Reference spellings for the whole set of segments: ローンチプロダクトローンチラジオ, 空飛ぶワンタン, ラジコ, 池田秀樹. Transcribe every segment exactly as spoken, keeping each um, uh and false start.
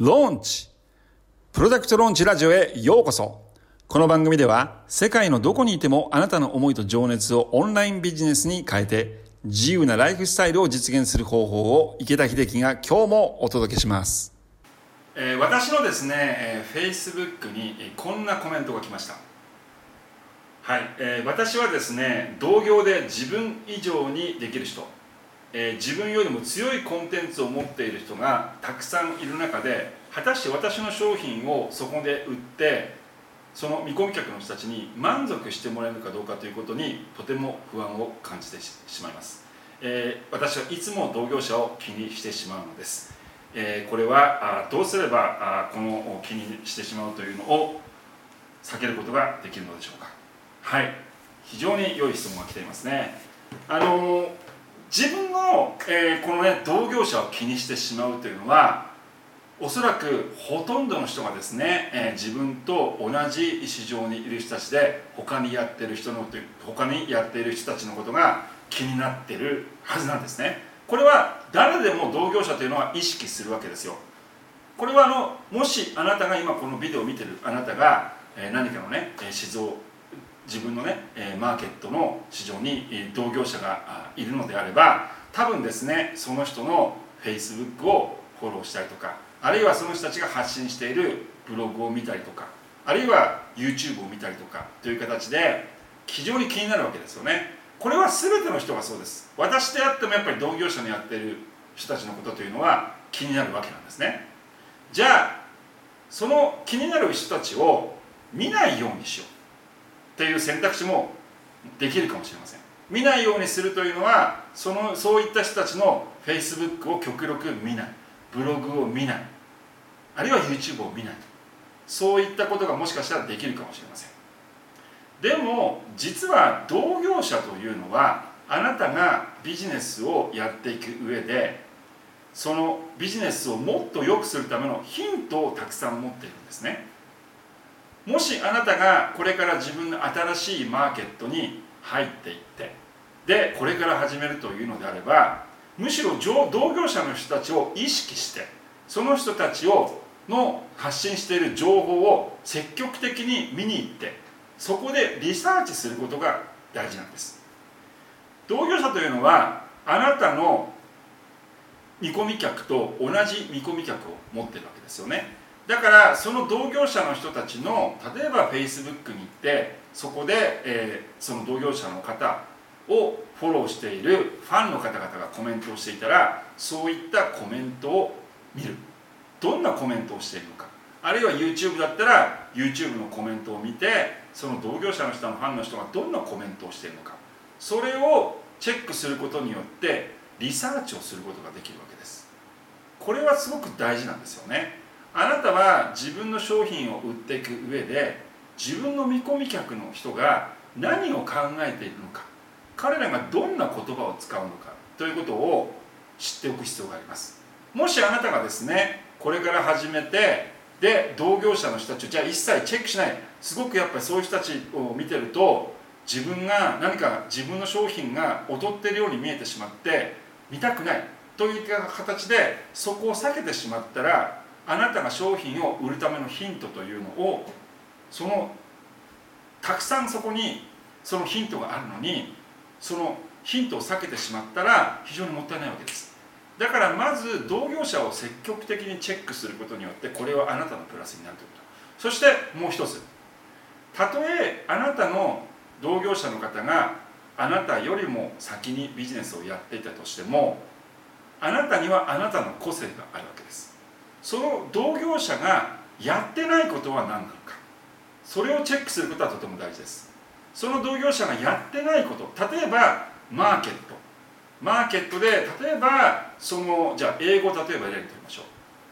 ローンチプロダクトローンチラジオへようこそ。この番組では世界のどこにいてもあなたの思いと情熱をオンラインビジネスに変えて自由なライフスタイルを実現する方法を池田秀樹が今日もお届けします。えー、私のですね、えー、Facebook にこんなコメントが来ました。はい、えー、私はですね同業で自分以上にできる人、えー、自分よりも強いコンテンツを持っている人がたくさんいる中で、果たして私の商品をそこで売ってその見込み客の人たちに満足してもらえるかどうかということにとても不安を感じて し, しまいます、えー、私はいつも同業者を気にしてしまうのです。えー、これはどうすればこの気にしてしまうというのを避けることができるのでしょうか。はい、非常に良い質問が来ていますね。あのー自分の、えー、このね同業者を気にしてしまうというのは、おそらくほとんどの人がですね、えー、自分と同じ市場にいる人たちで他にやっている人の他にやっている人たちのことが気になっているはずなんですね。これは誰でも同業者というのは意識するわけですよ。これはあのもしあなたが今このビデオを見ているあなたが、えー、何かのね市場自分のね、マーケットの市場に同業者がいるのであれば、多分ですね、その人の Facebook をフォローしたりとか、あるいはその人たちが発信しているブログを見たりとか、あるいは YouTube を見たりとかという形で非常に気になるわけですよね。これは全ての人がそうです。私であってもやっぱり同業者のやっている人たちのことというのは気になるわけなんですね。じゃあ、その気になる人たちを見ないようにしようっていう選択肢もできるかもしれません。見ないようにするというのは、そのそういった人たちの Facebook を極力見ない、ブログを見ない、あるいは YouTube を見ない、そういったことがもしかしたらできるかもしれません。でも実は同業者というのは、あなたがビジネスをやっていく上で、そのビジネスをもっと良くするためのヒントをたくさん持っているんですね。もしあなたがこれから自分の新しいマーケットに入っていって、で、これから始めるというのであれば、むしろ同業者の人たちを意識して、その人たちをの発信している情報を積極的に見に行って、そこでリサーチすることが大事なんです。同業者というのは、あなたの見込み客と同じ見込み客を持っているわけですよね。だからその同業者の人たちの、例えば Facebook に行ってそこで、えー、その同業者の方をフォローしているファンの方々がコメントをしていたら、そういったコメントを見る。どんなコメントをしているのか。あるいは YouTube だったら YouTube のコメントを見て、その同業者の人のファンの人がどんなコメントをしているのか。それをチェックすることによってリサーチをすることができるわけです。これはすごく大事なんですよね。あなたは自分の商品を売っていく上で、自分の見込み客の人が何を考えているのか、彼らがどんな言葉を使うのかということを知っておく必要があります。もしあなたがですねこれから始めて、で同業者の人たちをじゃあ一切チェックしない、すごくやっぱりそういう人たちを見てると、自分が何か自分の商品が劣っているように見えてしまって見たくないという形で、そこを避けてしまったら、あなたが商品を売るためのヒントというのを、そのたくさんそこにそのヒントがあるのに、そのヒントを避けてしまったら非常にもったいないわけです。だからまず同業者を積極的にチェックすることによって、これはあなたのプラスになるということ。そしてもう一つ、たとえあなたの同業者の方があなたよりも先にビジネスをやっていたとしても、あなたにはあなたの個性があるわけです。その同業者がやってないことは何なのか、それをチェックすることはとても大事です。その同業者がやってないこと、例えばマーケットマーケットで、例えばそのじゃあ英語、例えば例にとりましょ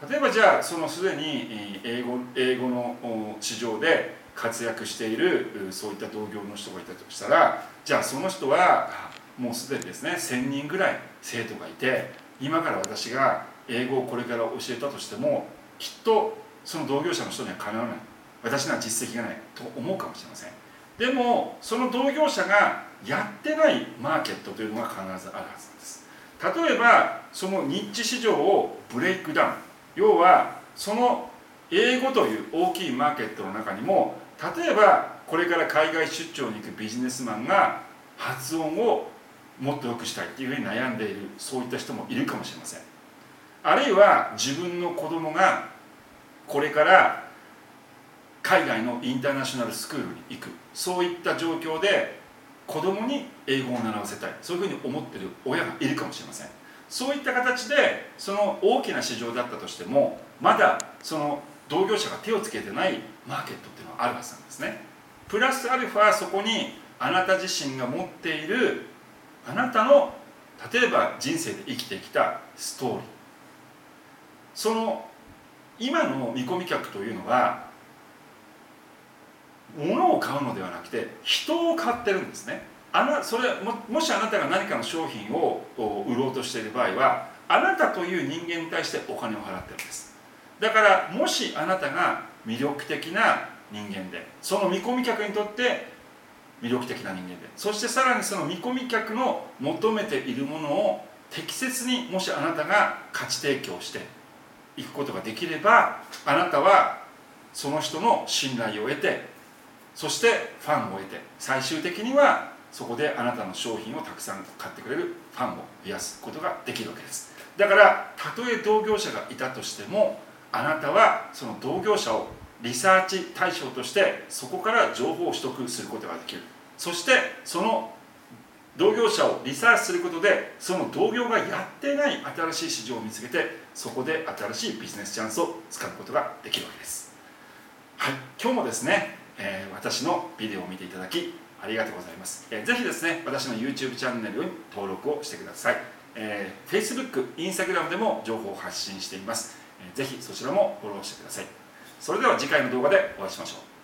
う。例えばじゃあそのすでに英語、英語の市場で活躍しているそういった同業の人がいたとしたら、じゃあその人はもうすでにですねせんにんぐらい生徒がいて、今から私が英語をこれから教えたとしても、きっとその同業者の人にはかなわない、私には実績がないと思うかもしれません。でもその同業者がやってないマーケットというのが必ずあるはずなんです。例えばそのニッチ市場をブレイクダウン、要はその英語という大きいマーケットの中にも、例えばこれから海外出張に行くビジネスマンが発音をもっと良くしたいっていうふうに悩んでいる、そういった人もいるかもしれません。あるいは自分の子供がこれから海外のインターナショナルスクールに行く、そういった状況で子供に英語を習わせたい、そういうふうに思っている親がいるかもしれません。そういった形でその大きな市場だったとしても、まだその同業者が手をつけてないマーケットっていうのはあるはずなんですね。プラスアルファ、そこにあなた自身が持っている、あなたの例えば人生で生きてきたストーリー、その今の見込み客というのは物を買うのではなくて人を買ってるんですね。あなそれ も, もしあなたが何かの商品を売ろうとしている場合は、あなたという人間に対してお金を払ってるんです。だからもしあなたが魅力的な人間で、その見込み客にとって魅力的な人間で、そしてさらにその見込み客の求めているものを適切に、もしあなたが価値提供していくことができれば、あなたはその人の信頼を得て、そしてファンを得て、最終的にはそこであなたの商品をたくさん買ってくれるファンを増やすことができるわけです。だからたとえ同業者がいたとしても、あなたはその同業者をリサーチ対象として、そこから情報を取得することができる。そしてその同業者をリサーチすることで、その同業がやってない新しい市場を見つけて、そこで新しいビジネスチャンスをつかむことができるわけです。はい、今日もですね、えー、私のビデオを見ていただきありがとうございます。えー、ぜひですね、私の YouTube チャンネルに登録をしてください。えー、Facebook、Instagram でも情報を発信しています。えー、ぜひそちらもフォローしてください。それでは次回の動画でお会いしましょう。